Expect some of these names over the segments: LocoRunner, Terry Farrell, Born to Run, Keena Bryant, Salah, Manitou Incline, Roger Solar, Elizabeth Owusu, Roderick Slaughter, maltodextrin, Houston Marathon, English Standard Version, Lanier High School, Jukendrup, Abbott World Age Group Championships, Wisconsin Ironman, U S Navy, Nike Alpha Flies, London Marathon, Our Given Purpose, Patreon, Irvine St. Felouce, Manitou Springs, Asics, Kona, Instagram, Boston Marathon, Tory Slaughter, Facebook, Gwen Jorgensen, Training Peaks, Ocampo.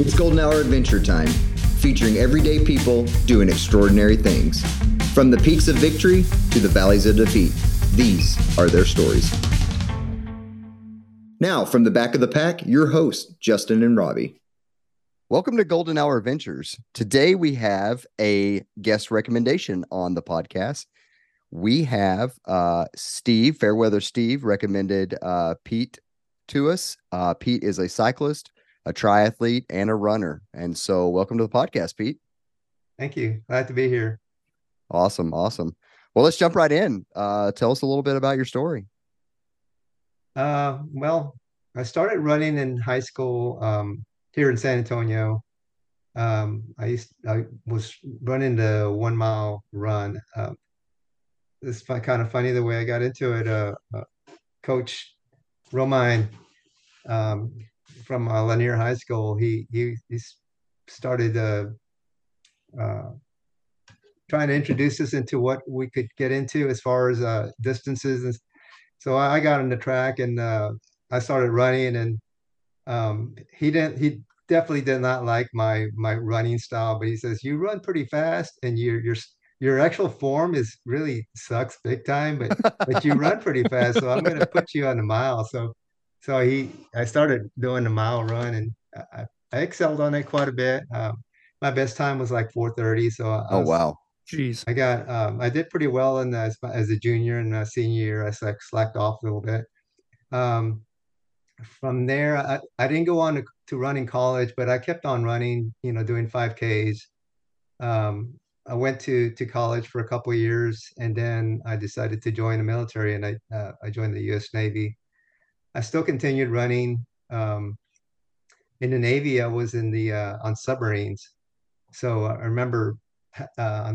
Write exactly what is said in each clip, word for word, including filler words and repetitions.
It's Golden Hour Adventure Time, featuring everyday people doing extraordinary things. From the peaks of victory to the valleys of defeat, these are their stories. Now, from the back of the pack, your hosts, Justin and Robbie. Welcome to Golden Hour Adventures. Today we have a guest recommendation on the podcast. We have uh, Steve, Fairweather Steve, recommended uh, Pete to us. Uh, Pete is a cyclist, a triathlete, and a runner. And so welcome to the podcast, Pete. Thank you. Glad to be here. Awesome. Awesome. Well, let's jump right in. Uh, tell us a little bit about your story. Uh, well, I started running in high school um, here in San Antonio. Um, I used I was running the one mile run. Uh, it's kind of funny the way I got into it. Uh, uh, Coach Romine um, from uh, Lanier High School, he he, he started uh, uh, trying to introduce us into what we could get into as far as uh, distances and. So I got on the track and uh, I started running, and um, he didn't. He definitely did not like my my running style. But he says, "You run pretty fast, and your your your actual form is really sucks big time. But but you run pretty fast, so I'm going to put you on the mile." So so he I started doing the mile run, and I, I excelled on it quite a bit. Um, my best time was like four thirty. So I, I was, oh wow. Jeez. I got, um, I did pretty well in the, as a junior and a senior year. I slack, slacked off a little bit. Um, from there, I, I didn't go on to, to run in college, but I kept on running, you know, doing five Ks. Um, I went to, to college for a couple of years, and then I decided to join the military, and I, uh, I joined the U S Navy. I still continued running. Um, in the Navy, I was in the, uh, on submarines. So I remember Uh,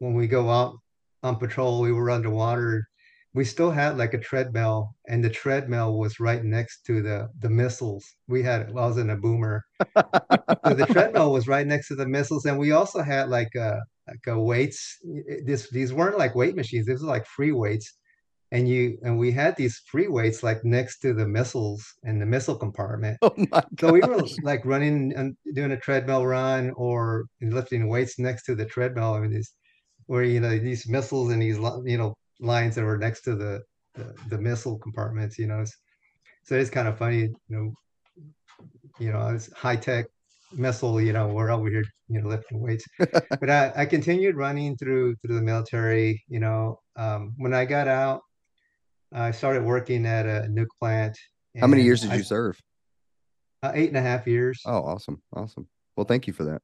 when we go out on patrol, we were underwater. We still had like a treadmill, and the treadmill was right next to the the missiles. We had, well, I was in a boomer. So the treadmill was right next to the missiles, and we also had like a, like a weights. This these weren't like weight machines. These were like free weights, and you and we had these free weights like next to the missiles in the missile compartment. Oh my gosh. So we were like running and doing a treadmill run or lifting weights next to the treadmill. I mean, these where you know these missiles and these you know lines that were next to the the, the missile compartments. You know, it's, so it's kind of funny. You know, you know, it's high tech missile. You know, we're over here you know lifting weights. But I, I continued running through through the military. You know, um, when I got out, I started working at a nuke plant. How many years did I, you serve? Uh, eight and a half years. Oh, awesome. Awesome. Well, thank you for that.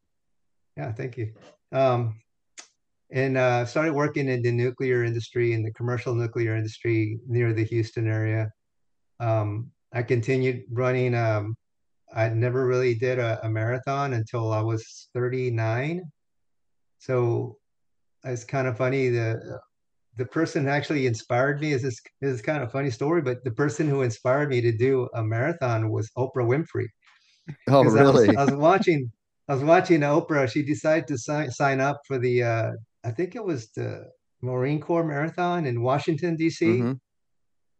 Yeah, thank you. Um, and I uh, started working in the nuclear industry, in the commercial nuclear industry near the Houston area. Um, I continued running. Um, I never really did a, a marathon until I was thirty-nine. So it's kind of funny that the person actually inspired me is this, this is kind of a funny story, but the person who inspired me to do a marathon was Oprah Winfrey. Oh, really? I was, I was watching, I was watching Oprah. She decided to sign, sign up for the, uh, I think it was the Marine Corps Marathon in Washington, D C. Mm-hmm.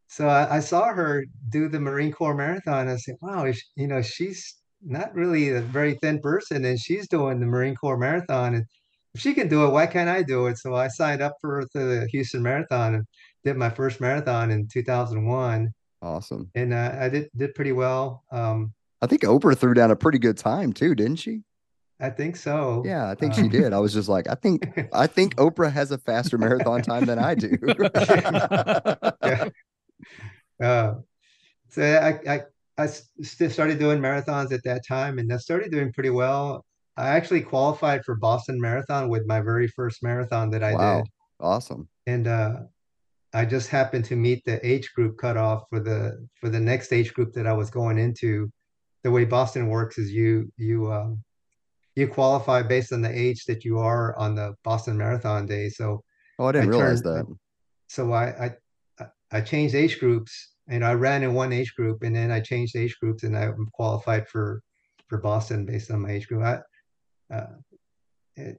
So I, I saw her do the Marine Corps Marathon. I said, wow, if, you know, she's not really a very thin person, and she's doing the Marine Corps Marathon, and if she can do it, why can't I do it? So I signed up for the Houston Marathon and did my first marathon in two thousand one. Awesome. And uh, I did did pretty well. Um, I think Oprah threw down a pretty good time too, didn't she? I think so. Yeah, I think um, she did. I was just like, I think I think Oprah has a faster marathon time than I do. Yeah. Uh, so I, I, I started doing marathons at that time, and I started doing pretty well. I actually qualified for Boston Marathon with my very first marathon that I wow. did. Awesome. And uh, I just happened to meet the age group cutoff for the for the next age group that I was going into. The way Boston works is you you uh, you qualify based on the age that you are on the Boston Marathon day. So oh, I didn't I realize turned, that. So I, I I changed age groups, and I ran in one age group, and then I changed age groups, and I qualified for for Boston based on my age group. I, Uh, it,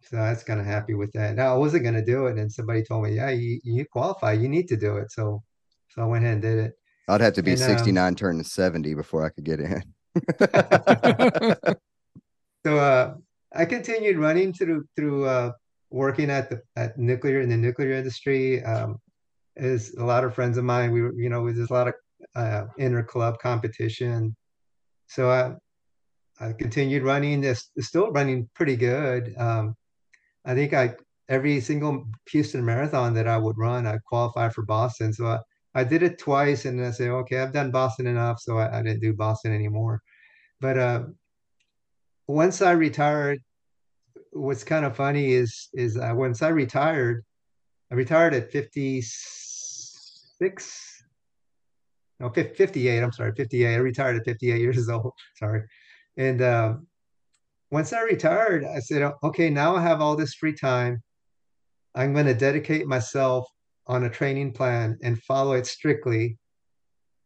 so that's kind of happy with that. Now I wasn't going to do it, and somebody told me, "Yeah, you, you qualify. You need to do it." So, so I went ahead and did it. I'd have to be and, sixty-nine, um, turning seventy before I could get in. So uh, I continued running through through uh, working at the at nuclear in the nuclear industry. Um, is a lot of friends of mine. We were, you know, there's a lot of uh, inner club competition. So I I continued running. This still running pretty good. Um, I think I every single Houston Marathon that I would run, I qualified for Boston. So I, I did it twice, and I said, okay, I've done Boston enough, so I, I didn't do Boston anymore. But uh, once I retired, what's kind of funny is is uh, once I retired, I retired at fifty-six, no, fifty-eight. I'm sorry, fifty-eight. I retired at fifty-eight years old. Sorry. And uh, once I retired, I said, okay, now I have all this free time. I'm going to dedicate myself on a training plan and follow it strictly.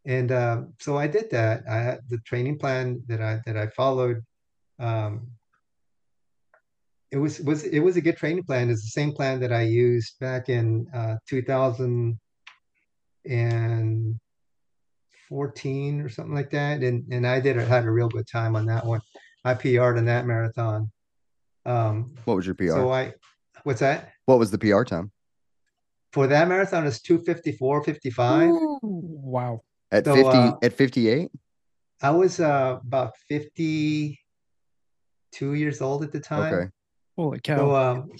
And uh, so I did that. I had the training plan that I that I followed. Um, it was was it was a good training plan. It's the same plan that I used back in uh, two thousand fourteen or something like that. And and I did had a real good time on that one. I P R'd in that marathon. Um, what was your P R? So I, what's that? What was the P R time? For that marathon, it's two fifty-four fifty-five. Wow. At so, fifty, uh, at fifty-eight? I was uh, about fifty-two years old at the time. Okay. Holy cow. So, um,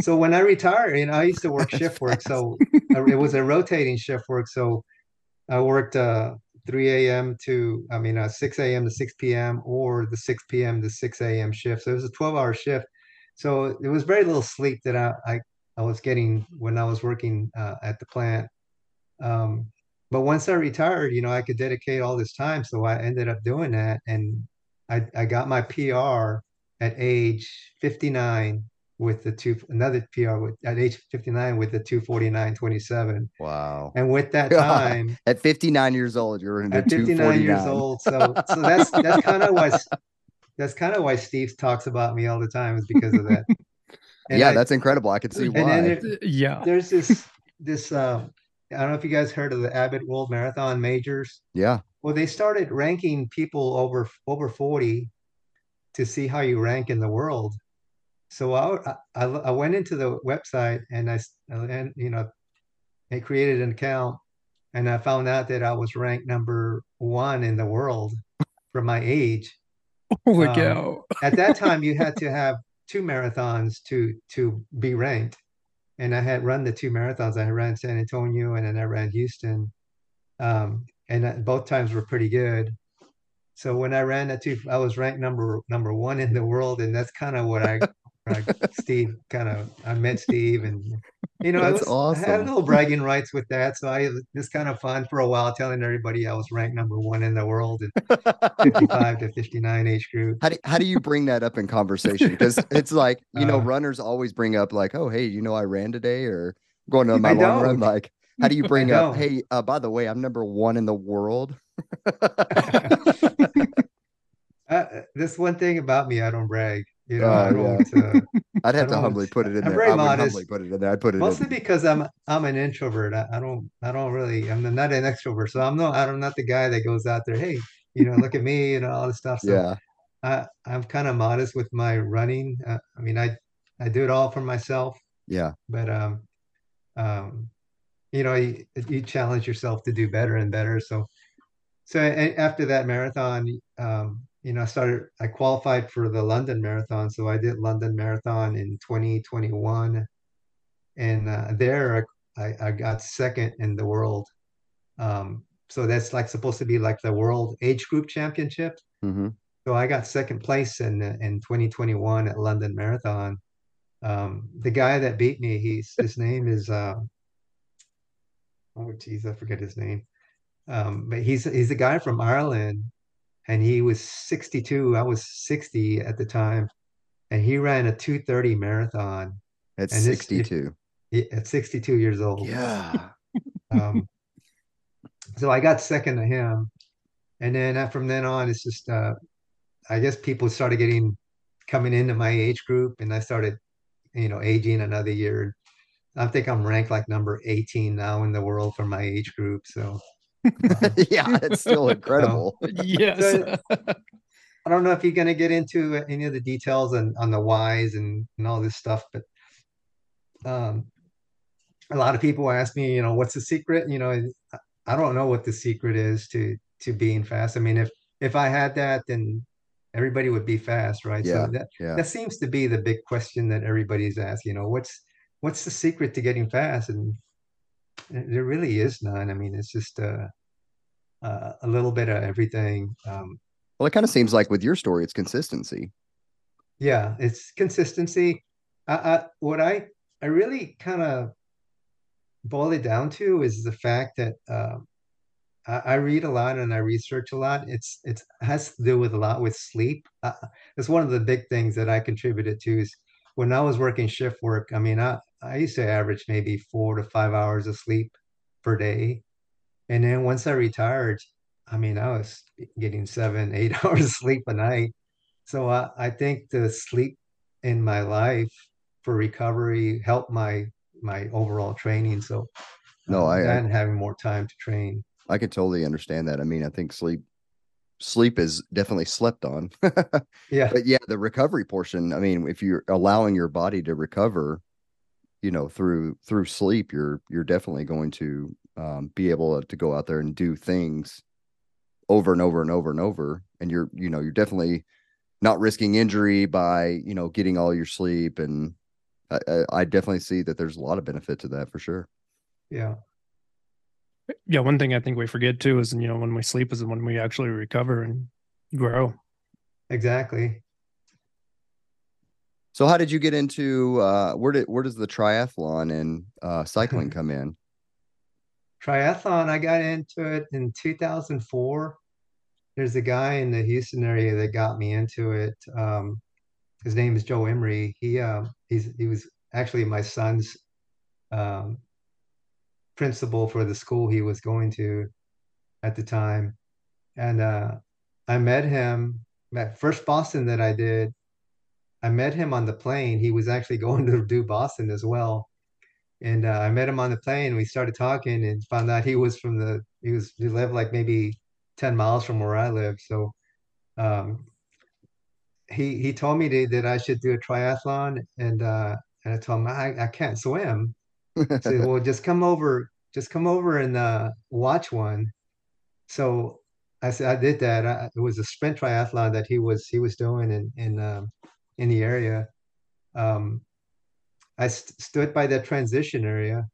so when I retired, you know, I used to work shift work. So it was a rotating shift work. So I worked uh, three a m to, I mean, uh, six a m to six p m or the six p m to six a m shift. So it was a twelve hour shift. So it was very little sleep that I, I I was getting when I was working uh, at the plant. Um, but once I retired, you know, I could dedicate all this time. So I ended up doing that. And I, I got my P R at age fifty-nine with the two, another P R with, at age fifty-nine with the two forty-nine twenty-seven. Wow. And with that time. At fifty-nine years old, you're in the at fifty-nine years old. So, so that's, that's kind of why, that's kind of why Steve talks about me all the time, is because of that. And yeah, I, that's incredible. I can see why. There, yeah, there's this this. Um, I don't know if you guys heard of the Abbott World Marathon Majors. Yeah. Well, they started ranking people over over forty to see how you rank in the world. So I I, I went into the website and I and you know, I created an account and I found out that I was ranked number one in the world for my age. Holy cow! Um, at that time, you had to have two marathons to to be ranked, and I had run the two marathons. I ran San Antonio and then I ran Houston, um, and I, both times were pretty good. So when I ran that two, I was ranked number number one in the world, and that's kind of what I, I Steve kind of I met Steve, and you know, that's I, was, awesome. I had a little bragging rights with that. So I just kind of fun for a while telling everybody I was ranked number one in the world in fifty-five to fifty-nine age group. How do, how do you bring that up in conversation? Because it's like, you know, uh, runners always bring up like, oh, hey, you know, I ran today or going on my I long don't. run. Like, how do you bring up, hey, uh, by the way, I'm number one in the world? uh, this one thing about me, I don't brag. You know, uh, I don't, yeah. uh, I'd have I to humbly put it in I'm there. Very I would humbly put it in there. I'd put it mostly in. Because I'm I'm an introvert. I, I don't I don't really I'm not an extrovert. So I'm not I'm not the guy that goes out there, hey, you know, look at me and all this stuff. So yeah, I I'm kind of modest with my running. Uh, I mean, I I do it all for myself. Yeah, but um um you know, you, you challenge yourself to do better and better. So so after that marathon, um. you know, I started, I qualified for the London Marathon. So I did London Marathon in twenty twenty-one. And uh, there I, I got second in the world. Um, so that's like supposed to be like the world age group championship. Mm-hmm. So I got second place in in twenty twenty-one at London Marathon. Um, the guy that beat me, he's, his name is, uh, oh, geez, I forget his name. Um, but he's, he's a guy from Ireland. And he was sixty-two. I was sixty at the time, and he ran a two thirty marathon at and sixty-two. This, at sixty-two years old. Yeah. um, so I got second to him, and then from then on, it's just uh, I guess people started getting coming into my age group, and I started, you know, aging another year. I think I'm ranked like number eighteen now in the world for my age group. So Yeah, it's still incredible. Oh, yes. So, I don't know if you're going to get into any of the details and on the whys and, and all this stuff, but um, a lot of people ask me, you know, what's the secret? You know, I don't know what the secret is to to being fast. I mean, if if I had that, then everybody would be fast, right? Yeah, so that yeah. that seems to be the big question that everybody's asking. You know, what's what's the secret to getting fast? And there really is none. I mean, it's just uh, uh, a little bit of everything. Um, well, it kind of seems like with your story, it's consistency. Yeah, it's consistency. I, I, what I, I really kind of boil it down to is the fact that uh, I, I read a lot and I research a lot. It's it's has to do with a lot with sleep. Uh, it's one of the big things that I contributed to is when I was working shift work. I mean, I, I used to average maybe four to five hours of sleep per day. And then once I retired, I mean, I was getting seven, eight hours of sleep a night. So I, I think the sleep in my life for recovery helped my my overall training. So no, I and having more time to train. I can totally understand that. I mean, I think sleep sleep is definitely slept on. Yeah. But yeah, the recovery portion, I mean, if you're allowing your body to recover, you know, through through sleep, you're you're definitely going to um, be able to go out there and do things over and over and over and over. And you're, you know, you're definitely not risking injury by, you know, getting all your sleep. And I, I, I definitely see that there's a lot of benefit to that for sure. Yeah. Yeah. One thing I think we forget too is, you know, when we sleep is when we actually recover and grow. Exactly. So how did you get into, uh, where did, where does the triathlon and uh, cycling come in? Triathlon, I got into it in two thousand four. There's a guy in the Houston area that got me into it. Um, his name is Joe Emery. He, uh, he's, he was actually my son's um, principal for the school he was going to at the time. And uh, I met him at first Boston that I did. I met him on the plane. He was actually going to do Boston as well. And uh, I met him on the plane. We started talking and found out he was from the, he was, he lived like maybe ten miles from where I live. So um, he, he told me to, that I should do a triathlon. And, uh, and I told him, I, I can't swim. I said, well, just come over, just come over and uh, watch one. So I said, I did that. I, it was a sprint triathlon that he was, he was doing in, in, um, in the area. Um, I st- stood by that transition area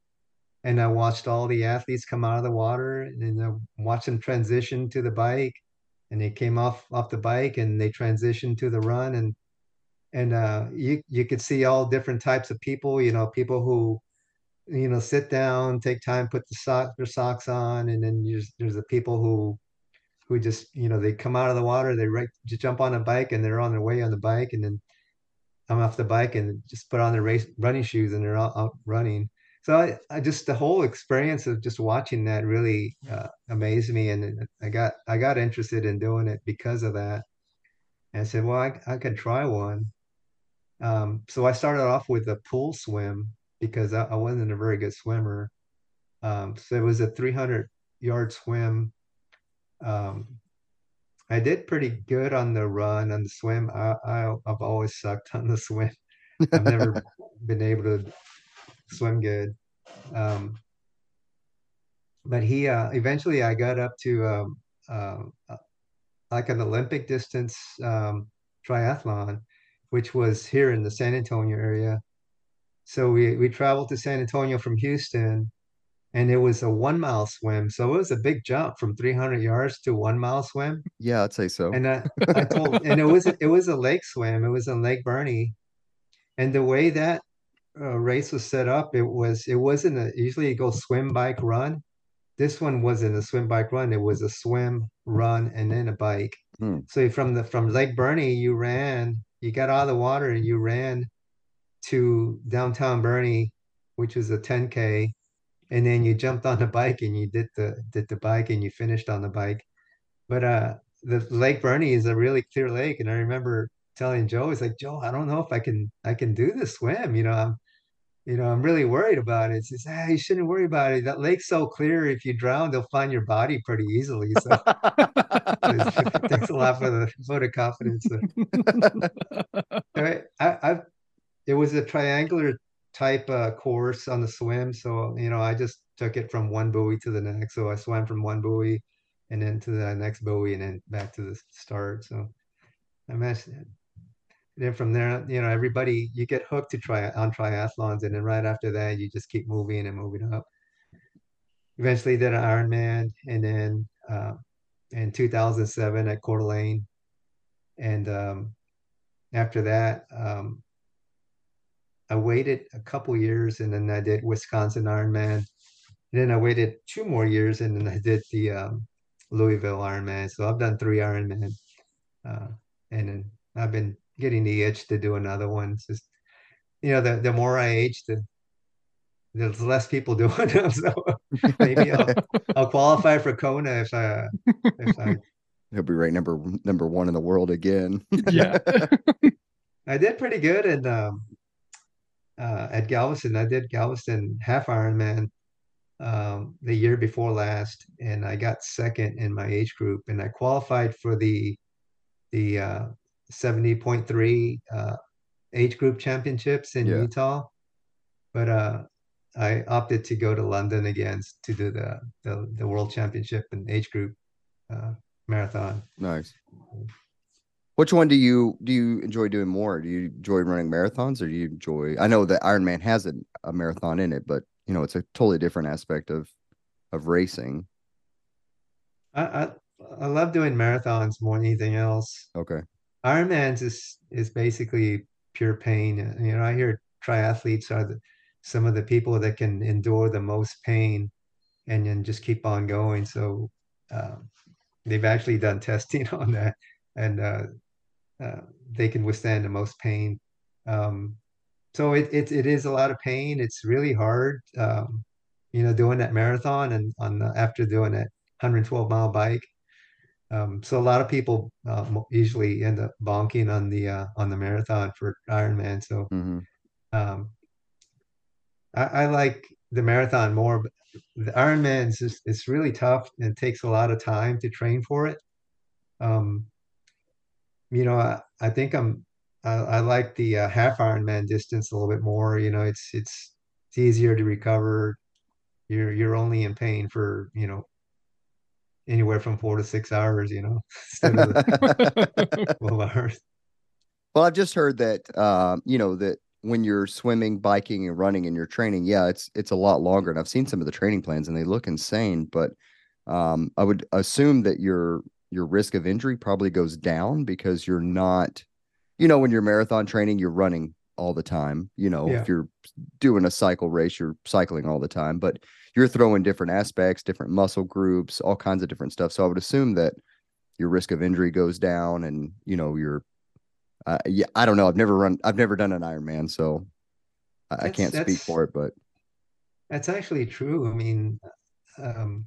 and I watched all the athletes come out of the water and I watched them transition to the bike, and they came off, off the bike and they transitioned to the run. And, and uh, you, you could see all different types of people, you know, people who, you know, sit down, take time, put the sock, their socks on. And then there's, there's the people who, who just, you know, they come out of the water, they right, just jump on a bike and they're on their way on the bike. And then I'm off the bike and just put on their race running shoes and they're out, out running. So I, I just, the whole experience of just watching that really uh, amazed me. And I got, I got interested in doing it because of that. And I said, well, I, I could try one. Um, so I started off with a pool swim because I, I wasn't a very good swimmer. Um, so it was a three hundred yard swim. Um, I did pretty good on the run, on the swim. I, I, I've always sucked on the swim. I've never been able to swim good. Um, but he, uh, eventually I got up to um, uh, like an Olympic distance um, triathlon, which was here in the San Antonio area. So we, we traveled to San Antonio from Houston, and it was a one mile swim. So it was a big jump from three hundred yards to one mile swim. Yeah, I'd say so. And I, I told, and it was, it was a lake swim. It was in Lake Burney. And the way that uh, race was set up, it was, it wasn't a, usually you go swim, bike, run. This one wasn't a swim, bike, run. It was a swim, run, and then a bike. Hmm. So from the, from Lake Burney, you ran, you got out of the water and you ran to downtown Burney, which was a ten K. And then you jumped on the bike and you did the did the bike and you finished on the bike. But uh, the Lake Burney is a really clear lake. And I remember telling Joe, it's like, Joe, I don't know if I can I can do this swim. You know, I'm you know, I'm really worried about it. She says, ah, you shouldn't worry about it. That lake's so clear. If you drown, they'll find your body pretty easily. So it takes a lot for the vote of confidence. So. I, I, it was a triangular type uh, course on the swim. So, you know, I just took it from one buoy to the next. So I swam from one buoy and then to the next buoy and then back to the start. So I managed to, then from there, you know, everybody, you get hooked to try on triathlons. And then right after that, you just keep moving and moving up. Eventually did an Ironman. And then uh, in two thousand seven at Coeur d'Alene. And um, after that, um, I waited a couple years and then I did Wisconsin Ironman. And then I waited two more years and then I did the um, Louisville Ironman. So I've done three Ironman. Uh, and then I've been getting the itch to do another one. It's just, you know, the, the more I age, the there's less people doing them. So maybe I'll, I'll qualify for Kona if I if I he'll be right number number one in the world again. Yeah, I did pretty good, and um, uh, at Galveston, I did Galveston half Ironman um, the year before last, and I got second in my age group, and I qualified for the the. Uh, seventy point three uh, age group championships in yeah. Utah, but uh, I opted to go to London again to do the the, the world championship and age group uh, marathon. Nice. Which one do you do you enjoy doing more? Do you enjoy running marathons, or do you enjoy? I know that Ironman has a, a marathon in it, but you know it's a totally different aspect of of racing. I I, I love doing marathons more than anything else. Okay. Ironman's is is basically pure pain. You know, I hear triathletes are the, some of the people that can endure the most pain, and then just keep on going. So um, they've actually done testing on that, and uh, uh, they can withstand the most pain. Um, so it, it it is a lot of pain. It's really hard, um, you know, doing that marathon and on the, after doing that one hundred twelve mile bike. Um, so a lot of people uh, usually end up bonking on the uh, on the marathon for Ironman. So mm-hmm. um, I, I like the marathon more. But the Ironman is just, it's really tough and it takes a lot of time to train for it. Um, you know, I, I think I'm I, I like the uh, half Ironman distance a little bit more. You know, it's it's it's easier to recover. You're you're only in pain for you know. anywhere from four to six hours, you know, instead of the twelve hours. Well, I've just heard that, um, you know, that when you're swimming, biking and running and you're training, yeah, it's, it's a lot longer. And I've seen some of the training plans and they look insane, but um, I would assume that your, your risk of injury probably goes down because you're not, you know, when you're marathon training, you're running all the time, you know, yeah. If you're doing a cycle race, you're cycling all the time, but you're throwing different aspects, different muscle groups, all kinds of different stuff. So I would assume that your risk of injury goes down and, you know, you're, uh, yeah, I don't know. I've never run, I've never done an Ironman, so I, I can't speak for it, but. That's actually true. I mean, um,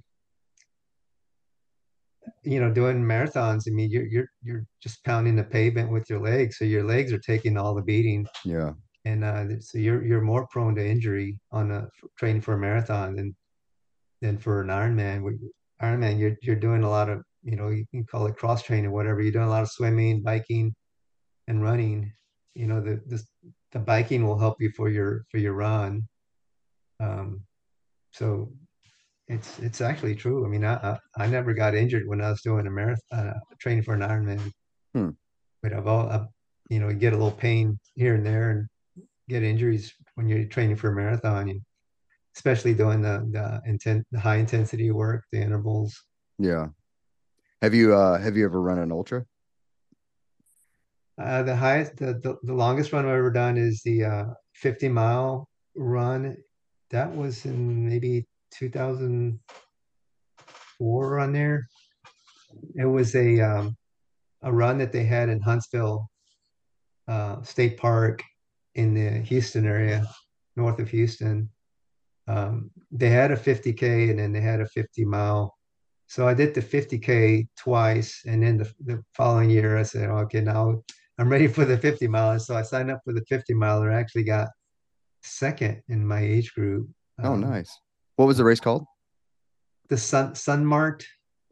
you know, doing marathons, I mean, you're, you're, you're just pounding the pavement with your legs. So your legs are taking all the beating. Yeah. And uh, so you're you're more prone to injury on a training for a marathon than than for an Ironman. With Ironman, you're you're doing a lot of you know you can call it cross training or whatever. You're doing a lot of swimming, biking, and running. You know the the, the biking will help you for your for your run. Um, so it's it's actually true. I mean, I I never got injured when I was doing a marathon uh, training for an Ironman, hmm. but I've all I, you know you get a little pain here and there and. Get injuries when you're training for a marathon, and especially doing the the, intent, the high intensity work, the intervals. Yeah. Have you uh, have you ever run an ultra? Uh, the highest, the, the the longest run I've ever done is the uh, fifty mile run. That was in maybe two thousand four on there. It was a um, a run that they had in Huntsville uh, State Park. In the Houston area, north of Houston. Um, they had a fifty K and then they had a fifty mile. So I did the fifty K twice. And then the, the following year I said, okay, now I'm ready for the fifty miler. So I signed up for the fifty miler. I actually got second in my age group. Um, oh, nice. What was the race called? The Sun Sunmart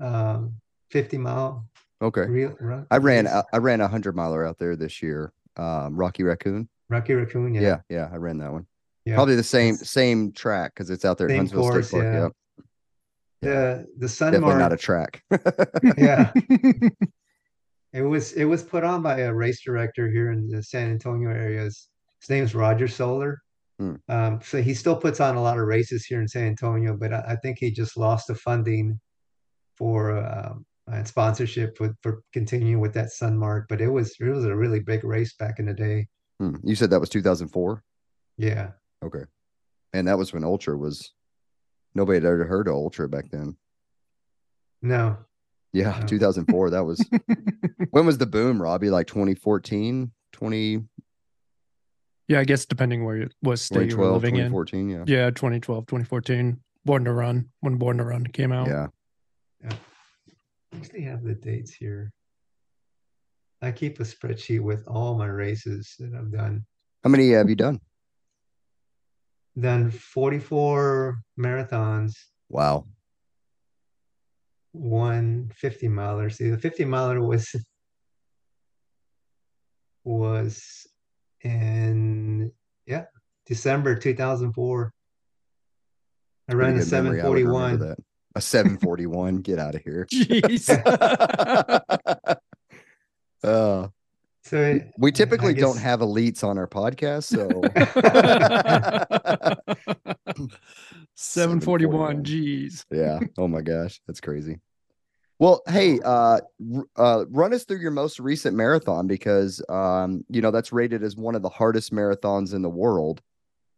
um, fifty mile. Okay. Real, run, I ran race. I ran a hundred miler out there this year. Um, Rocky Raccoon. Rocky Raccoon. Yeah. Yeah. Yeah. I ran that one. Yeah. Probably the same same track because it's out there same at Huntsville course, State Park. Yeah. Yep. The the Sunmart, definitely not a track. Yeah. It was it was put on by a race director here in the San Antonio area. His name is Roger Solar. Hmm. Um, so he still puts on a lot of races here in San Antonio, but I, I think he just lost the funding for um, and sponsorship for, for continuing with that Sunmark. But it was it was a really big race back in the day. Hmm. You said that was two thousand four? Yeah. Okay. And that was when Ultra was. Nobody had ever heard of Ultra back then. No. Yeah, no. two thousand four. That was when was the boom, Robbie? Like twenty fourteen, twenty. Yeah, I guess depending where it was, state you were living in. twenty fourteen, yeah. Yeah, twenty twelve, twenty fourteen. Born to Run, when Born to Run came out. Yeah. Yeah. I actually have the dates here. I keep a spreadsheet with all my races that I've done. How many have you done? Done forty-four marathons. Wow. One fifty miler. See, the fifty miler was was in yeah December two thousand four. I ran a seven forty one. A seven forty one. Get out of here. Jeez. uh. So it, we typically guess... don't have elites on our podcast, so seven forty-one, geez. Yeah. Oh my gosh, that's crazy. Well, hey, uh, uh, run us through your most recent marathon because um, you know that's rated as one of the hardest marathons in the world,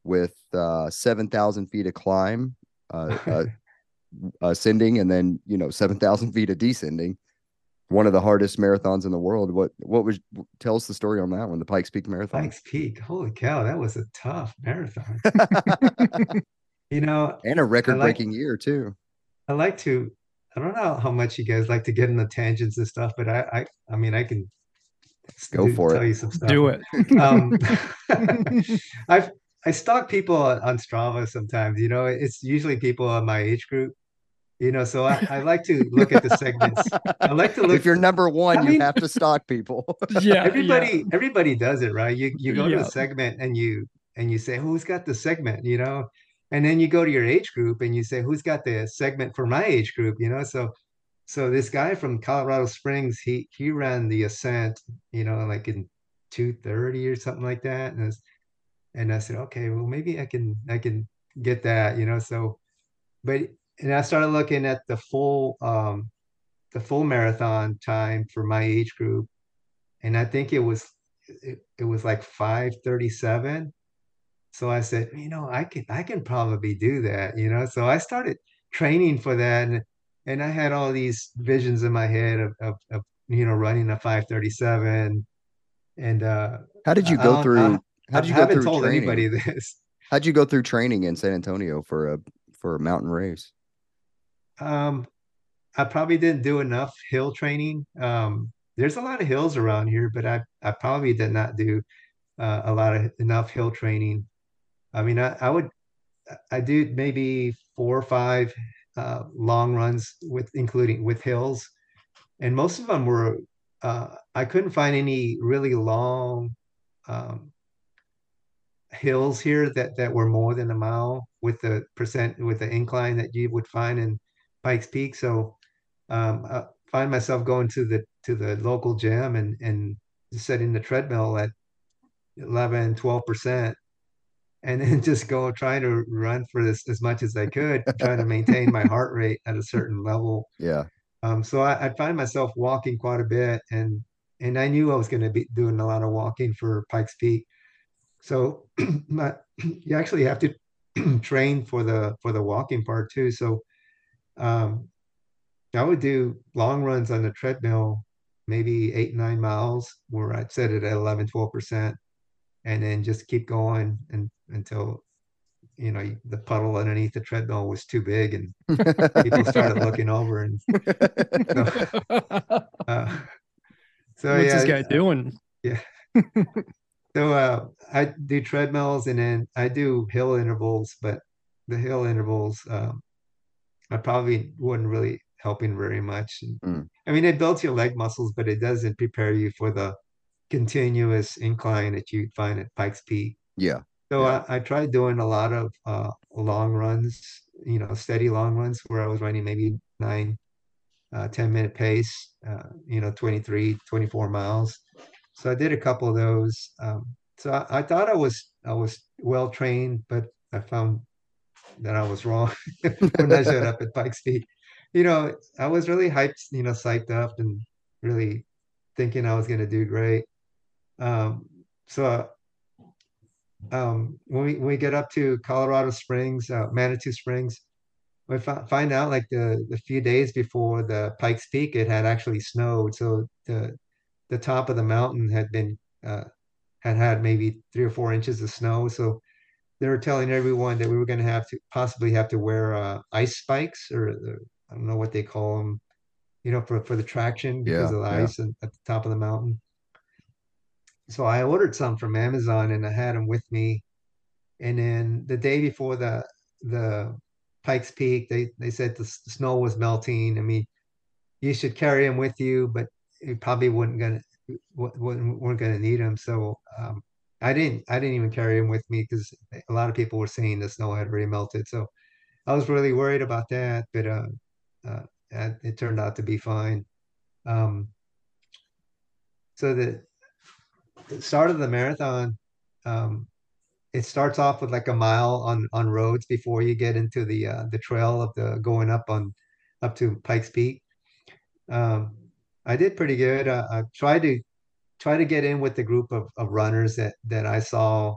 with uh, seven thousand feet of climb, uh, uh, ascending, and then you know seven thousand feet of descending. One of the hardest marathons in the world. What what was tell us the story on that one, the Pikes Peak Marathon? Pikes Peak. Holy cow, that was a tough marathon. You know, and a record-breaking like, year too. I like to I don't know how much you guys like to get in the tangents and stuff, but I I, I mean I can go do, for tell it. You some stuff. Do it. um I've I stalk people on, on Strava sometimes, you know, it's usually people on my age group. You know, so I, I like to look at the segments. I like to look. If you're number one, I mean, you have to stalk people. Yeah, everybody, yeah. everybody does it, right? You you go yeah. to a segment and you and you say, who's got the segment? You know, and then you go to your age group and you say, who's got the segment for my age group? You know, so so this guy from Colorado Springs, he he ran the ascent, you know, like in two thirty or something like that, and I was, and I said, okay, well maybe I can I can get that, you know, so but. And I started looking at the full, um, the full marathon time for my age group, and I think it was, it, it was like five thirty-seven. So I said, you know, I can, I can probably do that, you know. So I started training for that, and and I had all these visions in my head of, of, of you know, running a five thirty-seven. And uh, how did you go through? I, how did you I go haven't through told training? Anybody this. How'd you go through training in San Antonio for a for a mountain race? Um, I probably didn't do enough hill training. Um, there's a lot of hills around here, but I, I probably did not do uh, a lot of enough hill training. I mean, I, I would, I did maybe four or five uh, long runs with including with hills. And most of them were, uh, I couldn't find any really long um, hills here that, that were more than a mile with the percent, with the incline that you would find in Pikes Peak. So um, I find myself going to the to the local gym and and setting the treadmill at eleven, twelve percent, and then just go trying to run for this as much as I could, trying to maintain my heart rate at a certain level. Yeah. Um, so I, I find myself walking quite a bit, and and I knew I was going to be doing a lot of walking for Pikes Peak. So my, you actually have to train for the for the walking part too. So Um, I would do long runs on the treadmill, maybe eight, nine miles where I'd set it at eleven, twelve percent, and then just keep going and, until, you know, the puddle underneath the treadmill was too big and people started looking over. And so, uh, so what's yeah, this guy uh, doing? Yeah. So uh, I do treadmills, and then I do hill intervals, but the hill intervals, um, I probably wouldn't really helping very much. Mm. I mean, it builds your leg muscles, but it doesn't prepare you for the continuous incline that you find at Pikes Peak. Yeah. So yeah. I, I tried doing a lot of uh, long runs, you know, steady long runs where I was running maybe nine, uh, ten minute pace, uh, you know, twenty-three, twenty-four miles. So I did a couple of those. Um, so I, I thought I was, I was well-trained, but I found that I was wrong when I showed up at Pikes Peak. You know, I was really hyped, you know, psyched up and really thinking I was going to do great. Um, so uh, um, when we, when we get up to Colorado Springs, uh, Manitou Springs, we f- find out like the, the few days before the Pikes Peak, it had actually snowed. So the the top of the mountain had been, uh, had had maybe three or four inches of snow. So they were telling everyone that we were going to have to possibly have to wear uh, ice spikes, or uh, I don't know what they call them, you know, for, for the traction because yeah, of the yeah. ice and, at the top of the mountain. So I ordered some from Amazon and I had them with me. And then the day before the the Pikes Peak, they, they said the snow was melting. I mean, you should carry them with you, but you probably wouldn't gonna wouldn't weren't gonna need them. So um, I didn't I didn't even carry them with me because a lot of people were saying the snow had already melted. So I was really worried about that, but uh, uh, it turned out to be fine. Um, so the, the start of the marathon, um, it starts off with like a mile on, on roads before you get into the uh, the trail of the going up on up to Pikes Peak. Um, I did pretty good. I, I tried to try to get in with the group of, of runners that that I saw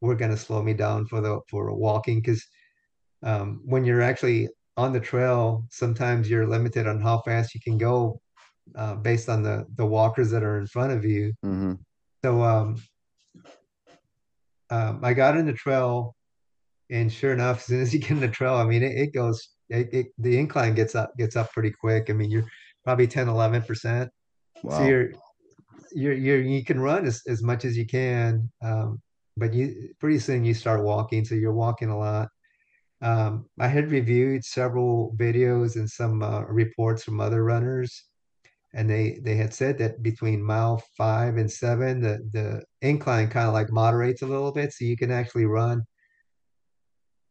were going to slow me down for the for walking, because um, when you're actually on the trail, sometimes you're limited on how fast you can go uh, based on the, the walkers that are in front of you. Mm-hmm. So um, um, I got in the trail, and sure enough, as soon as you get in the trail, I mean, it, it goes, it, it, the incline gets up, gets up pretty quick. I mean, you're probably ten, eleven percent. Wow. So you're, you're, you're, you can run as, as much as you can. Um, but you, pretty soon you start walking. So you're walking a lot. Um, I had reviewed several videos and some uh, reports from other runners, and they, they had said that between mile five and seven, the, the incline kind of like moderates a little bit, so you can actually run.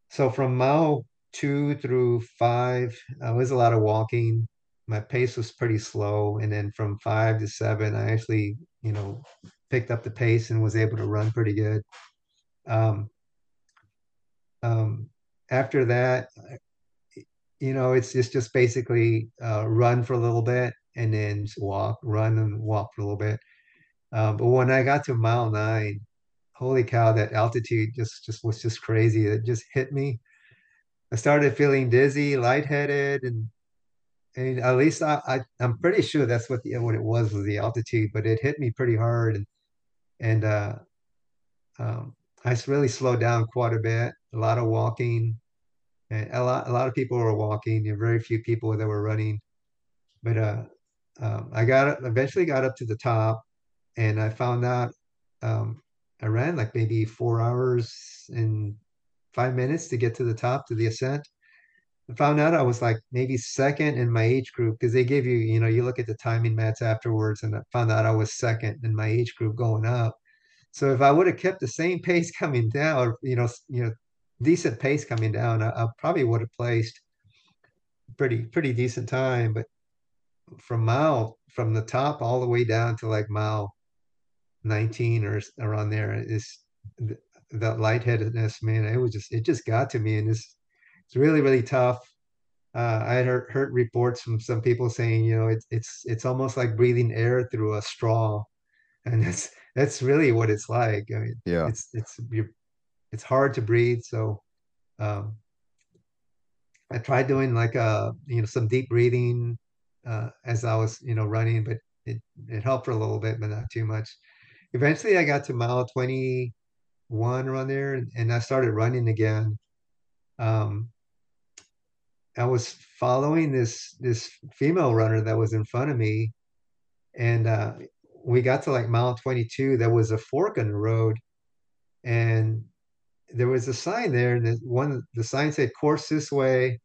So from mile two through five, uh, it was a lot of walking. My pace was pretty slow. And then from five to seven, I actually, you know, picked up the pace and was able to run pretty good. Um, um, After that, you know, it's just, just basically uh, run for a little bit and then walk, run and walk for a little bit. Uh, but when I got to mile nine, holy cow, that altitude just, just was just crazy. It just hit me. I started feeling dizzy, lightheaded, and and at least I, I I'm pretty sure that's what the what it was was the altitude. But it hit me pretty hard, and and uh, um, I really slowed down quite a bit. A lot of walking, and a lot, a lot of people were walking. There were very few people that were running, but uh, um, I got eventually got up to the top, and I found out um, I ran like maybe four hours and five minutes to get to the top, to the ascent. I found out I was like maybe second in my age group, because they give you, you know, you look at the timing mats afterwards, and I found out I was second in my age group going up. So if I would have kept the same pace coming down, or, you know, you know. decent pace coming down, I, I probably would have placed pretty pretty decent time. But from mile from the top all the way down to like mile nineteen or around there, is that lightheadedness, man, it was just it just got to me, and it's it's really really tough. Uh, I had heard, heard reports from some people saying, you know, it's it's it's almost like breathing air through a straw, and that's that's really what it's like. I mean, yeah, it's it's you're It's hard to breathe. So um, I tried doing like a, you know, some deep breathing uh, as I was, you know, running, but it, it helped for a little bit, but not too much. Eventually I got to mile twenty-one around there, and, and I started running again. Um, I was following this, this female runner that was in front of me, and uh, we got to like mile twenty-two, there was a fork in the road, and there was a sign there, and one the sign said course this way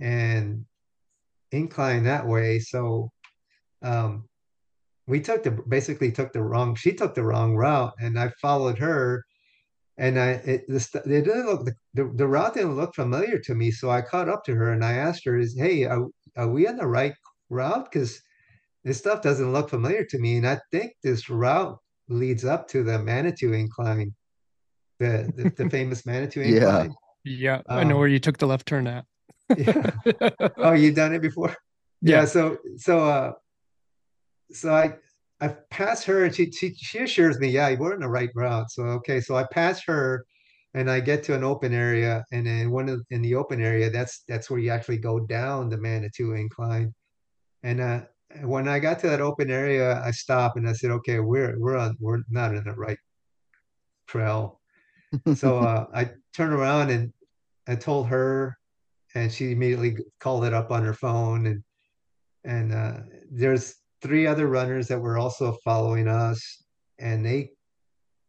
and incline that way. So um, we took the basically took the wrong. She took the wrong route, and I followed her. And I it, the, it didn't look the, the route didn't look familiar to me, so I caught up to her and I asked her, "Is hey, are, are we on the right route? Because this stuff doesn't look familiar to me, and I think this route leads up to the Manitou Incline, the the, the famous Manitou Incline." Yeah, yeah, um, I know where you took the left turn at. Yeah. Oh, you've done it before. Yeah. yeah so so uh, so I. I passed her, and she, she she assures me, yeah, we're on the right route. So okay, so I pass her, and I get to an open area, and then one of, in the open area, that's that's where you actually go down the Manitou Incline. And uh, when I got to that open area, I stopped and I said, okay, we're we're on we're not on the right trail. So uh, I turned around and I told her, and she immediately called it up on her phone, and and uh, there's three other runners that were also following us, and they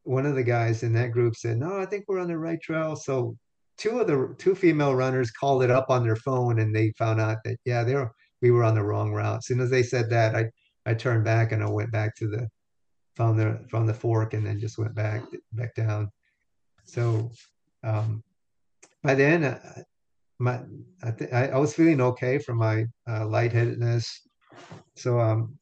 one of the guys in that group said, no, I think we're on the right trail. So two of the two female runners called it up on their phone, and they found out that yeah they were we were on the wrong route. As soon as they said that, I I turned back and I went back to the found the found the fork and then just went back back down. So um by then uh, my I, th- I I was feeling okay from my uh, lightheadedness. So um,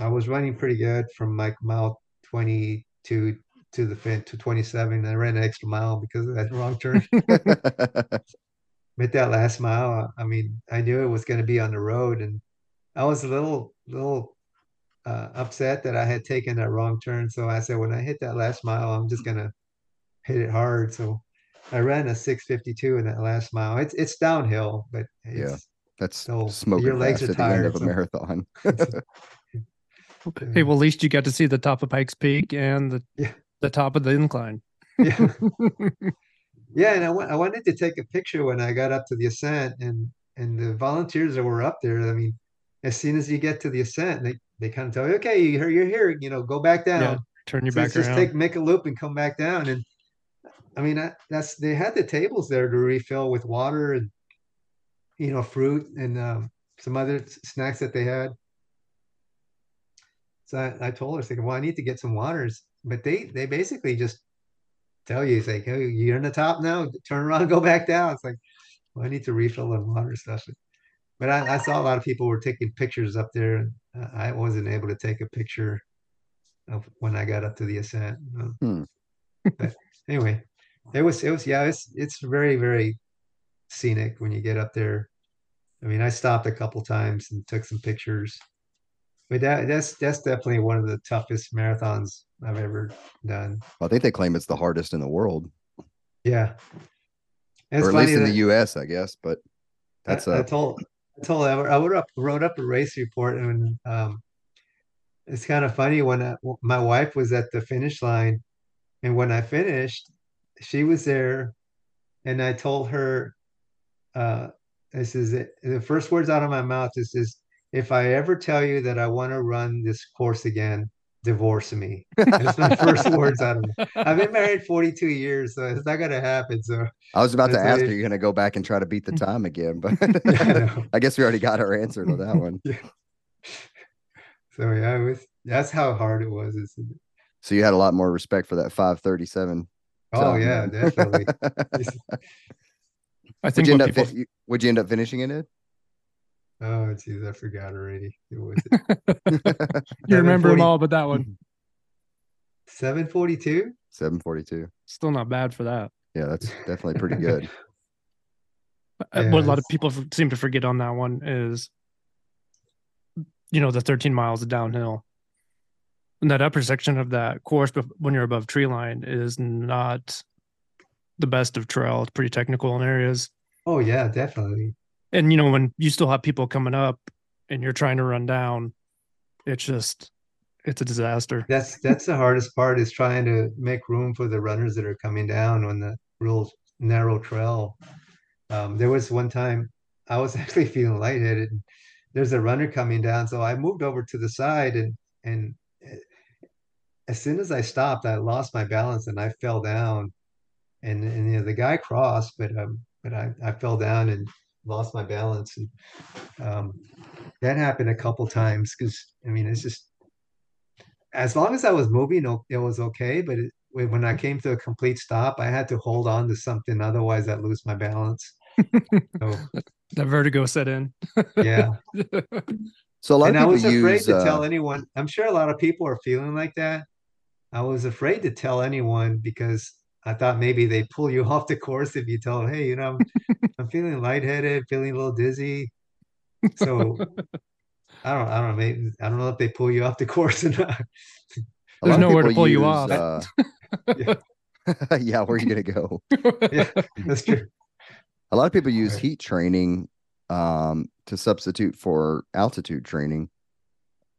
I was running pretty good from like mile twenty-two to the fin to twenty-seven. I ran an extra mile because of that wrong turn. But that last mile, I mean, I knew it was going to be on the road, and I was a little little uh, upset that I had taken that wrong turn. So I said, when I hit that last mile, I'm just going to hit it hard. So I ran a six fifty-two in that last mile. It's it's downhill, but it's, yeah. That's so smoking your legs are tired at the end of a marathon. Hey, well, at least you got to see the top of Pikes Peak and the yeah. the top of the incline. yeah, yeah, and I, w- I wanted to take a picture when I got up to the ascent, and and the volunteers that were up there. I mean, as soon as you get to the ascent, they, they kind of tell you, okay, you're you're here, you know, go back down, yeah, turn your so back just around, take make a loop and come back down. And I mean, I, that's they had the tables there to refill with water and, you know, fruit and um, some other s- snacks that they had. So I, I told her, thinking, well, I need to get some waters. But they they basically just tell you, like, hey, you're in the top now, turn around, go back down. It's like, well, I need to refill the water stuff. But I, I saw a lot of people were taking pictures up there, and I wasn't able to take a picture of when I got up to the ascent. Hmm. But anyway, it was it was yeah, it's it's very, very scenic when you get up there. I mean, I stopped a couple times and took some pictures, but that that's that's definitely one of the toughest marathons I've ever done. Well, I think they claim it's the hardest in the world. Yeah, it's or at least in that, the U S, I guess. But that's I, a... I told I told I would up wrote up a race report, and um, it's kind of funny when I, my wife was at the finish line, and when I finished, she was there, and I told her. Uh, this is it. The first words out of my mouth is, is if I ever tell you that I want to run this course again, divorce me. That's my first words out of me. I've been married forty-two years, so it's not going to happen. So I was about to ask, like, are you going to go back and try to beat the time again? But yeah, I, I guess we already got our answer to that one. Yeah. So yeah, it was, that's how hard it was. It's, so you had a lot more respect for that five thirty-seven. Oh yeah, man. Definitely. I think would you, end up people... fi- would you end up finishing in it? Oh, geez, I forgot already. It was it? You remember them all, but that one. seven forty-two? seven forty-two. Still not bad for that. Yeah, that's definitely pretty good. Yeah, what a lot of people seem to forget on that one is, you know, the thirteen miles of downhill. And that upper section of that course, when you're above tree line, is not the best of trail. It's pretty technical in areas. Oh yeah, definitely. And you know, when you still have people coming up and you're trying to run down, it's just it's a disaster. That's that's the hardest part, is trying to make room for the runners that are coming down on the real narrow trail. Um, there was one time I was actually feeling lightheaded. There's a runner coming down, so I moved over to the side, and and as soon as I stopped, I lost my balance and I fell down. And, and you know, the guy crossed, but um, but I, I fell down and lost my balance. And um, that happened a couple times because, I mean, it's just, as long as I was moving, it was okay. But it, when I came to a complete stop, I had to hold on to something. Otherwise, I'd lose my balance. So, that vertigo set in. Yeah. So a lot and of I was afraid use, to uh... tell anyone. I'm sure a lot of people are feeling like that. I was afraid to tell anyone because I thought maybe they pull you off the course if you tell them, hey, you know, I'm, I'm feeling lightheaded, feeling a little dizzy. So I don't, I don't know. Maybe, I don't know if they pull you off the course or not. There's nowhere to pull use, you off. Uh... Yeah. Yeah, where are you gonna go? Yeah, that's true. A lot of people use right. heat training um, to substitute for altitude training.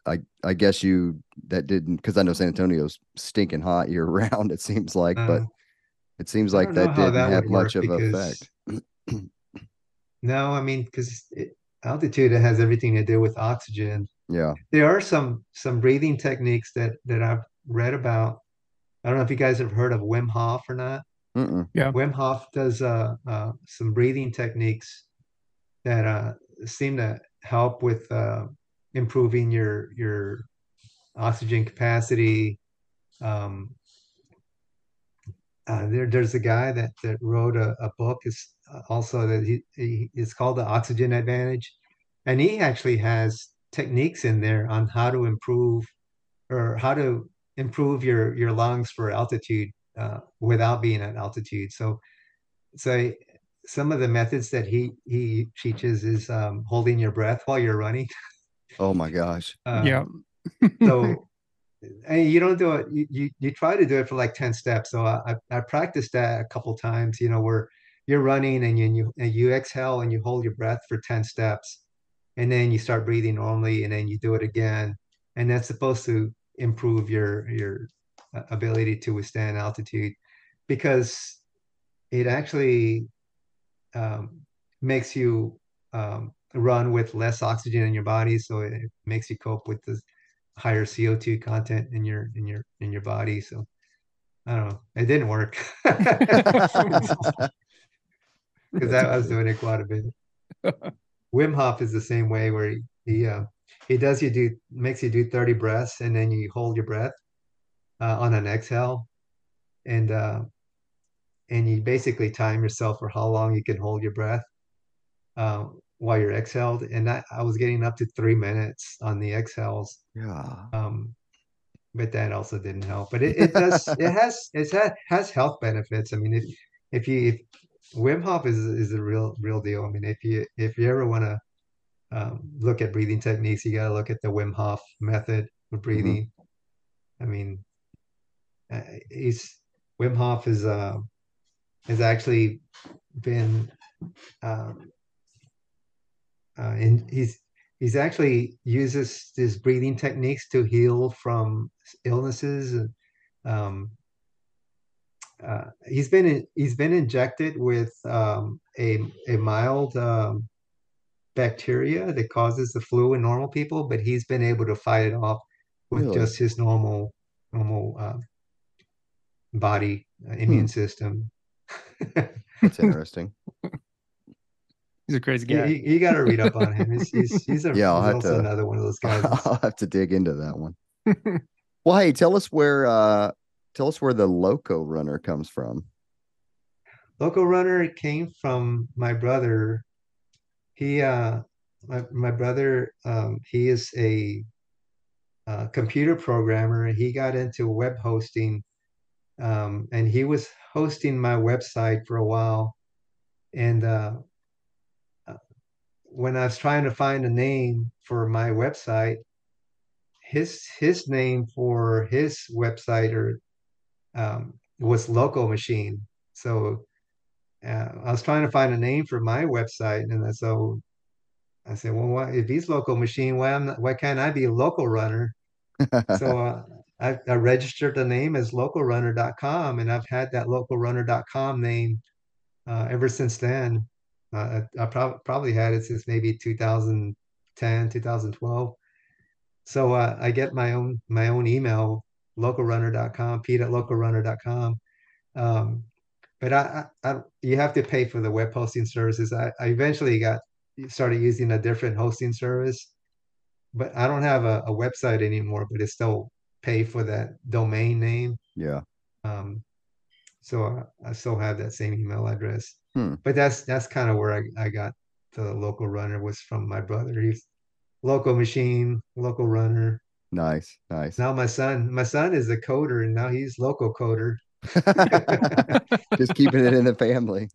I I guess you that didn't because I know San Antonio's stinking hot year round. It seems like, um, but it seems like that didn't that have much of an effect. No, I mean because altitude it has everything to do with oxygen. Yeah, there are some some breathing techniques that that I've read about. I don't know if you guys have heard of Wim Hof or not. Mm-mm. Yeah, Wim Hof does uh, uh, some breathing techniques that uh, seem to help with uh, improving your your oxygen capacity. Um, uh, there, there's a guy that, that wrote a, a book is also that he, he it's called the Oxygen Advantage, and he actually has techniques in there on how to improve or how to improve your your lungs for altitude. Uh, without being at altitude. So, so some of the methods that he, he teaches is um, holding your breath while you're running. Oh my gosh. Uh, yeah. So and you don't do it. You, you, you try to do it for like ten steps. So I, I, I practiced that a couple times, you know, where you're running and you, and you, and you exhale and you hold your breath for ten steps and then you start breathing normally and then you do it again. And that's supposed to improve your, your, ability to withstand altitude because it actually um, makes you um, run with less oxygen in your body. So it makes you cope with the higher C O two content in your, in your, in your body. So I don't know, it didn't work because I was doing it quite a bit. Wim Hof is the same way where he, he, uh, he does you do, makes you do thirty breaths and then you hold your breath. Uh, on an exhale, and uh, and you basically time yourself for how long you can hold your breath uh, while you're exhaled. And I, I was getting up to three minutes on the exhales. Yeah. Um, but that also didn't help. But it, it does. It has. It has, has health benefits. I mean, if if you if Wim Hof is is a real real deal. I mean, if you if you ever want to um, look at breathing techniques, you got to look at the Wim Hof method of breathing. Mm-hmm. I mean. Uh, he's Wim Hof is uh, has actually been um, uh, and he's he's actually uses his breathing techniques to heal from illnesses. And um, uh, he's been in, he's been injected with um, a a mild um, bacteria that causes the flu in normal people, but he's been able to fight it off with really? just his normal normal. Uh, body uh, immune hmm. system. That's interesting. He's a crazy guy. Yeah, you, you got to read up on him. He's he's, he's, a, yeah, I'll he's have also to, another one of those guys. I'll have to dig into that one. Well, hey, tell us where uh, tell us where the LocoRunner comes from. LocoRunner came from my brother. He uh, my my brother um, he is a uh, computer programmer. He got into web hosting. Um, and he was hosting my website for a while. And uh, when I was trying to find a name for my website, his his name for his website or um, was Loco Machine. So uh, I was trying to find a name for my website, and so I said, "Well, why, if he's Loco Machine, why I'm not, why can't I be a LocoRunner?" So. Uh, I, I registered the name as loco runner dot com, and I've had that loco runner dot com name uh, ever since then. Uh, I, I prob- probably had it since maybe two thousand ten, two thousand twelve. So uh, I get my own my own email loco runner dot com, Pete at loco runner dot com. Um, but I, I, I, you have to pay for the web hosting services. I, I eventually got started using a different hosting service, but I don't have a, a website anymore, but it's still pay for that domain name. Yeah. Um, so I, I still have that same email address, hmm. but that's, that's kind of where I, I got to the Local Runner was from my brother. He's local machine, Local Runner. Nice. Nice. Now my son, my son is a coder, and now he's local coder. Just keeping it in the family.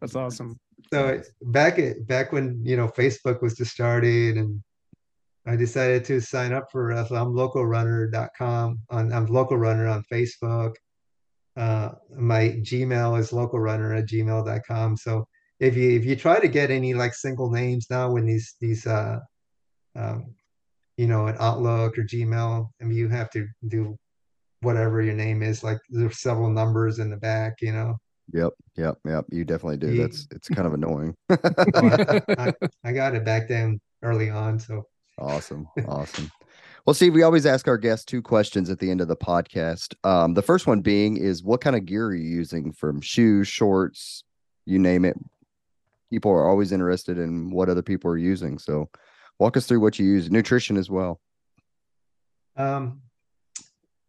That's awesome. So back at, back when, you know, Facebook was just started, and I decided to sign up for uh, so I'm loco runner dot com on, I'm LocoRunner on Facebook. Uh, my Gmail is loco runner at gmail dot com. So if you, if you try to get any like single names now when these, these, uh, um, you know, an Outlook or Gmail, I mean, you have to do whatever your name is, like there's several numbers in the back, you know? Yep. Yep. Yep. You definitely do. Yeah. That's, it's kind of annoying. I, I, I got it back then early on. So awesome. Awesome. Well, Steve, we always ask our guests two questions at the end of the podcast. Um, the first one being is what kind of gear are you using, from shoes, shorts, you name it? People are always interested in what other people are using. So walk us through what you use, nutrition as well. Um,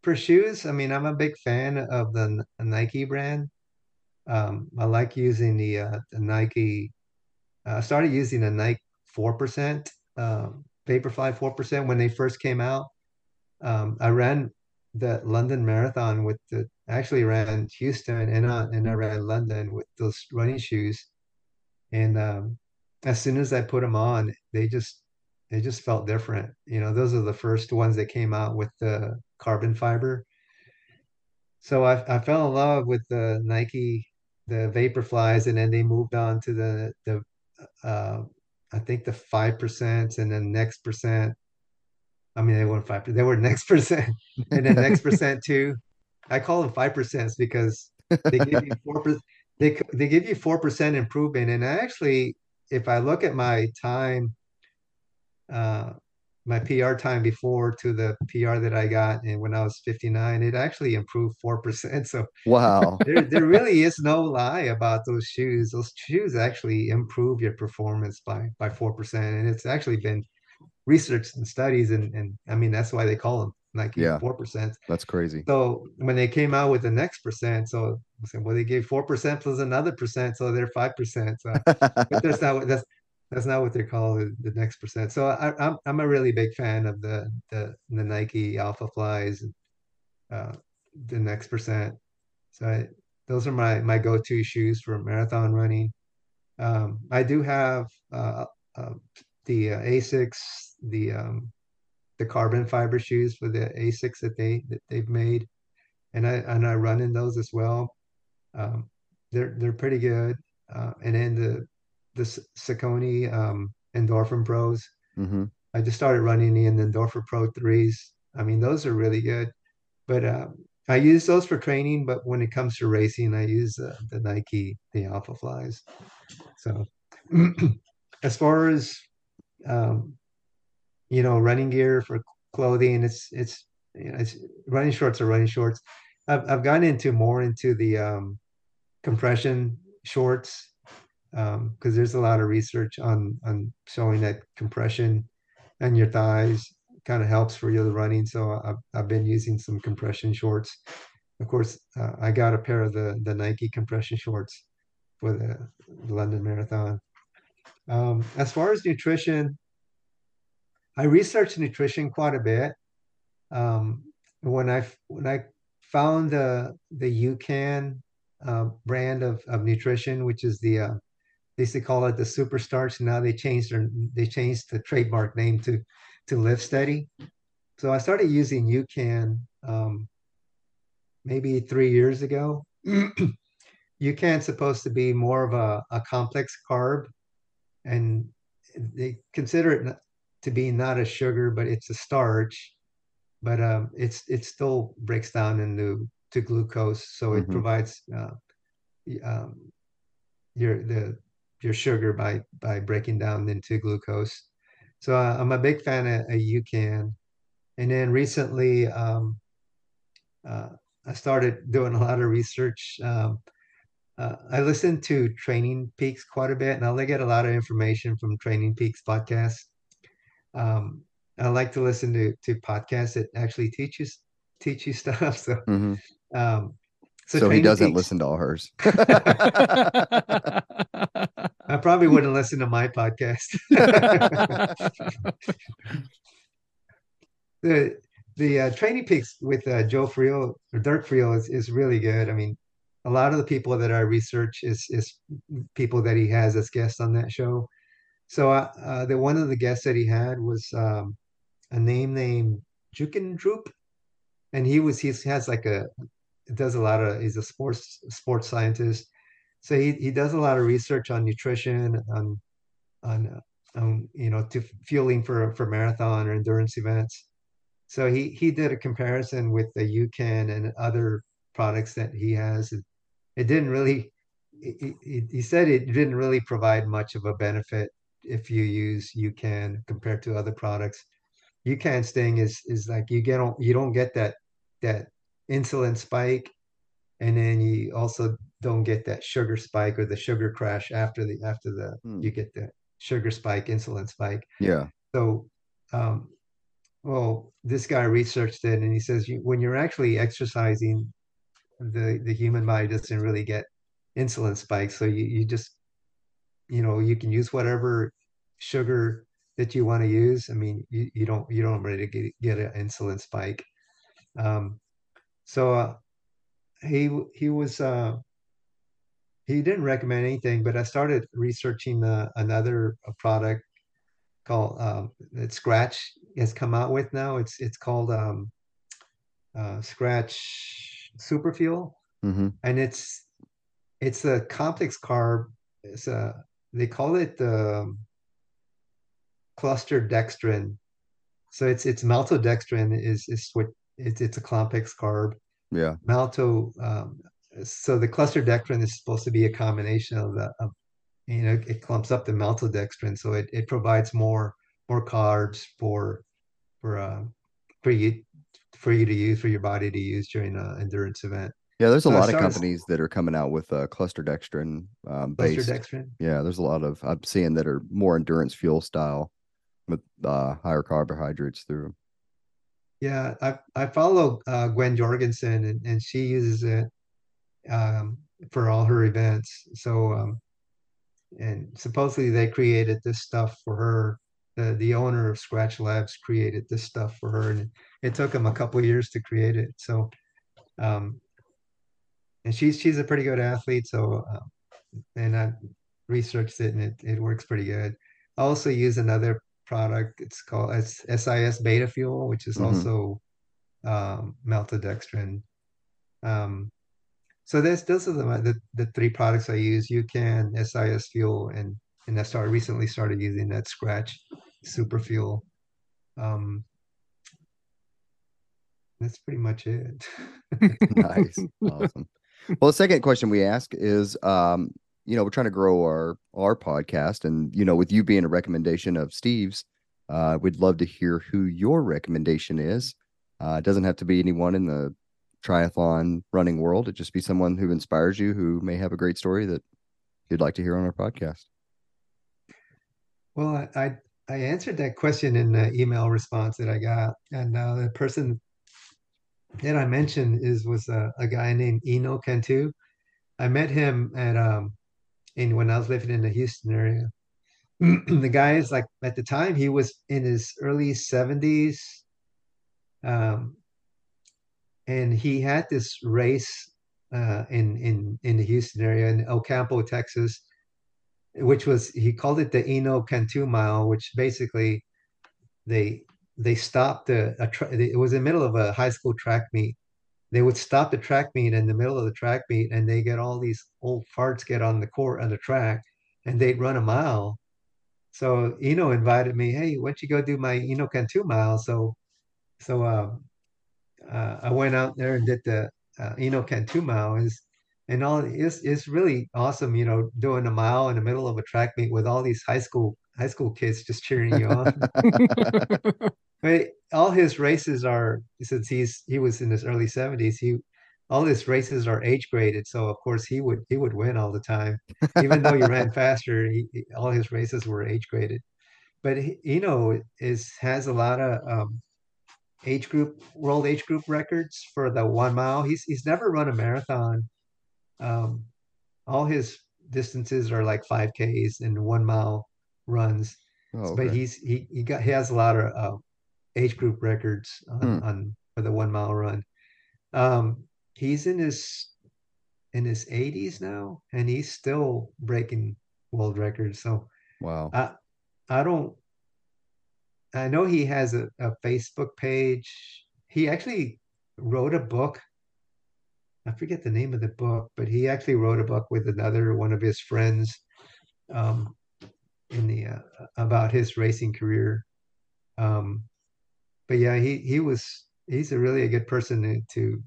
for shoes, I mean, I'm a big fan of the Nike brand. Um, I like using the, uh, the Nike. I uh, started using the Nike four percent, um, Vaporfly four percent when they first came out. Um, I ran the London Marathon with the, actually ran Houston and, uh, and I ran London with those running shoes. And um, as soon as I put them on, they just, They just felt different. You know, those are the first ones that came out with the carbon fiber. So I, I fell in love with the Nike, the Vaporflies, and then they moved on to the, the uh, I think the five percent and then next percent. I mean, they weren't five, they were next percent and then next percent too. I call them five percent because they give you four percent, they, they give you four percent improvement. And I actually, if I look at my time, Uh, my P R time before to the P R that I got, and when I was fifty-nine, it actually improved four percent. So wow, there, there really is no lie about those shoes. Those shoes actually improve your performance by by four percent, and it's actually been researched and studies, and and I mean that's why they call them like yeah, four percent. That's crazy. So when they came out with the next percent, so well they gave four percent plus another percent, so they're five percent. So but there's not that's. That's not what they call the next percent. So I, I'm I'm a really big fan of the the, the Nike Alpha Flies, and, uh, the next percent. So I, those are my my go-to shoes for marathon running. Um, I do have uh, uh, the uh, Asics, the um, the carbon fiber shoes for the Asics that they that they've made, and I and I run in those as well. Um, they're they're pretty good, uh, and then the the Saucony um, Endorphin Pros. Mm-hmm. I just started running the Endorphin Pro threes. I mean, those are really good. But uh, I use those for training, but when it comes to racing, I use uh, the Nike, the Alpha Flies. So as far as, um, you know, running gear for clothing, it's, it's, you know, it's running shorts are running shorts. I've, I've gotten into more into the um, compression shorts, because um, there's a lot of research on on showing that compression and your thighs kind of helps for your running. So I've, I've been using some compression shorts. Of course, uh, I got a pair of the, the Nike compression shorts for the London Marathon. Um, as far as nutrition, I researched nutrition quite a bit. Um, when I when I found the the UCAN uh, brand of, of nutrition, which is the uh, they used to call it the super starch. Now they changed their, they changed the trademark name to, to Live Steady. So I started using UCAN um, maybe three years ago. UCAN's supposed to be more of a, a complex carb, and they consider it to be not a sugar, but it's a starch. But um, it's it still breaks down into to glucose, so it mm-hmm. provides uh, um, your the your sugar by by breaking down into glucose. So uh, I'm a big fan of, of UCAN, And then recently, um, uh, I started doing a lot of research. Um, uh, I listen to Training Peaks quite a bit, and I get a lot of information from Training Peaks podcast. Um, I like to listen to to podcasts that actually teach you teach you stuff. So, mm-hmm. um, so, so he doesn't Peaks, listen to all hers. I probably wouldn't listen to my podcast. the the uh, Training Peaks with uh, Joe Friel or Dirk Friel is, is really good. I mean, a lot of the people that I research is is people that he has as guests on that show. So uh, uh, the one of the guests that he had was um, a name named Jukendrup, and he was he has like a does a lot of he's a sports sports scientist. So he, he does a lot of research on nutrition, on, on, on you know, to fueling for, for marathon or endurance events. So he, he did a comparison with the UCAN and other products that he has. It, it didn't really, he said it didn't really provide much of a benefit if you use UCAN compared to other products. UCAN's thing is is like you get on, you don't get that that insulin spike, and then you also don't get that sugar spike or the sugar crash after the after the mm. you get the sugar spike, insulin spike. Yeah. So, um, well, this guy researched it, and he says you, when you're actually exercising, the the human body doesn't really get insulin spikes. So you you just you know you can use whatever sugar that you want to use. I mean, you, you don't you don't really get get an insulin spike. Um, so uh, he he was. Uh, He didn't recommend anything, but I started researching uh, another a product called um, that Scratch has come out with now. It's it's called um, uh, Scratch Superfuel, mm-hmm. and it's it's a complex carb. It's a, they call it the um, cluster dextrin. So it's it's maltodextrin is is what it's it's a complex carb. Yeah, malto. Um, So the cluster dextrin is supposed to be a combination of the, of, you know, it clumps up the maltodextrin, so it, it provides more more carbs for for uh, for you for you to use for your body to use during an endurance event. Yeah, there's a so lot of companies that are coming out with uh, cluster dextrin um, based. Cluster dextrin. Yeah, there's a lot of I'm seeing that are more endurance fuel style with uh, higher carbohydrates through them. Yeah, I I follow uh, Gwen Jorgensen, and, and she uses it um for all her events. So um and supposedly they created this stuff for her. The the owner of Scratch Labs created this stuff for her, and it took him a couple of years to create it. So um and she's she's a pretty good athlete, so um, and I researched it, and it, it works pretty good. I also use another product. It's called it's S I S Beta Fuel, which is mm-hmm. also um maltodextrin. Um So that's, those are the, the the three products I use: UCAN, S I S Fuel, and and I started recently started using that Scratch Super Fuel. Um, that's pretty much it. Nice, awesome. Well, the second question we ask is, um, you know, we're trying to grow our our podcast, and you know, with you being a recommendation of Steve's, uh, we'd love to hear who your recommendation is. Uh, it doesn't have to be anyone in the triathlon running world. It'd just be someone who inspires you, who may have a great story that you'd like to hear on our podcast. Well, I I, I answered that question in the email response that I got, and uh, the person that I mentioned is was a, a guy named Eno Cantu. I met him at um in when I was living in the Houston area. The guy is like at the time he was in his early seventies. Um. And he had this race uh, in in in the Houston area in Ocampo, Texas, which was he called it the Eno Cantu Mile, which basically they they stopped the a tra- it was in the middle of a high school track meet. They would stop the track meet in the middle of the track meet, and they get all these old farts get on the court on the track, and they'd run a mile. So Eno invited me, hey, why don't you go do my Eno Cantu Mile? So so. Uh, Uh, I went out there and did the uh, Eno Cantu Mile, is, and all it's it's really awesome, you know, doing a mile in the middle of a track meet with all these high school high school kids just cheering you on. But all his races are, since he's he was in his early seventies, he all his races are age graded. So of course he would he would win all the time, even though he ran faster. He, all his races were age graded. But Eno is has a lot of um, age group world age group records for the one mile. He's he's never run a marathon. Um, all his distances are like five Ks and one mile runs. Oh, okay. But he's he he got he has a lot of uh, age group records on, mm. on for the one mile run. Um, he's in his in his eighties now, and he's still breaking world records. So wow. I, I don't, I know he has a, a Facebook page. He actually wrote a book. I forget the name of the book, but he actually wrote a book with another one of his friends um, in the uh, about his racing career. Um, but yeah, he he was, he's a really a good person to, to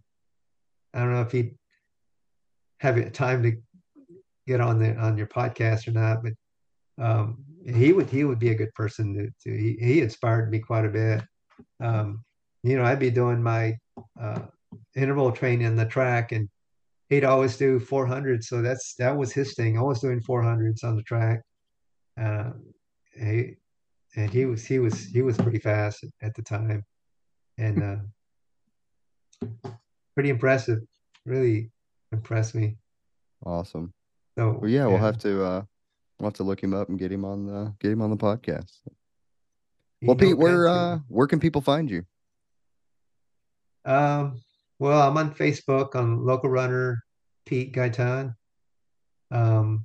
I don't know if he'd have time to get on the, on your podcast or not, but um, he would he would be a good person to, to he, he inspired me quite a bit. Um, you know, I'd be doing my uh, interval training on the track, and he'd always do four hundred. So that's that was his thing, always doing four hundreds on the track. Uh, he, and he was he was he was pretty fast at the time, and uh, pretty impressive. Really impressed me. Awesome. So well, yeah, we'll yeah. have to. Uh... We'll have to look him up and get him on the get him on the podcast. Well, Pete, where uh, where can people find you? Um, well, I'm on Facebook on LocoRunner Pete Gaytan. Um,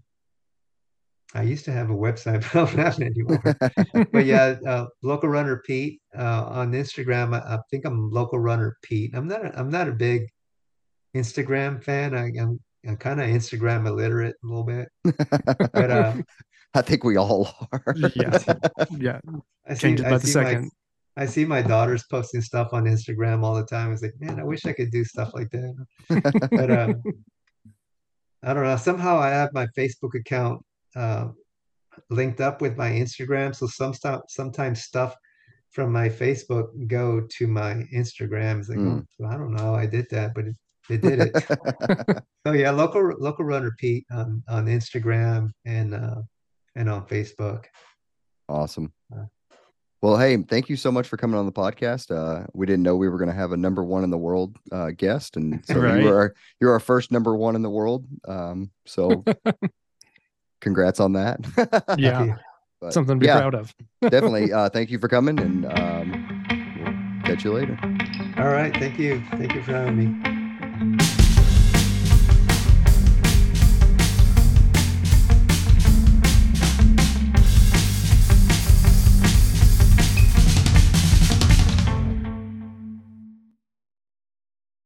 I used to have a website, but I don't have it anymore. But yeah, uh, LocoRunner Pete uh, on Instagram. I, I think I'm LocoRunner Pete. I'm not a, I'm not a big Instagram fan. I, I'm. I'm kind of Instagram illiterate a little bit, but uh, I think we all are. yeah, yeah. I see, Changes by I the see second. My, I see my daughters posting stuff on Instagram all the time. It's like, man, I wish I could do stuff like that. But uh, I don't know. Somehow I have my Facebook account uh, linked up with my Instagram, so some stuff, sometimes stuff from my Facebook go to my Instagram. It's like, mm. well, I don't know how I did that, but. It, They did it. So yeah, local local runner Pete on, on Instagram and uh, and on Facebook. Awesome. Uh, well, hey, thank you so much for coming on the podcast. Uh, we didn't know we were going to have a number one in the world uh, guest, and so right. you were our, you're our first number one in the world. Um, so congrats on that. Yeah, but, something to be yeah, proud of. Definitely. Uh, thank you for coming, and um, we'll catch you later. All right. Thank you. Thank you for having me.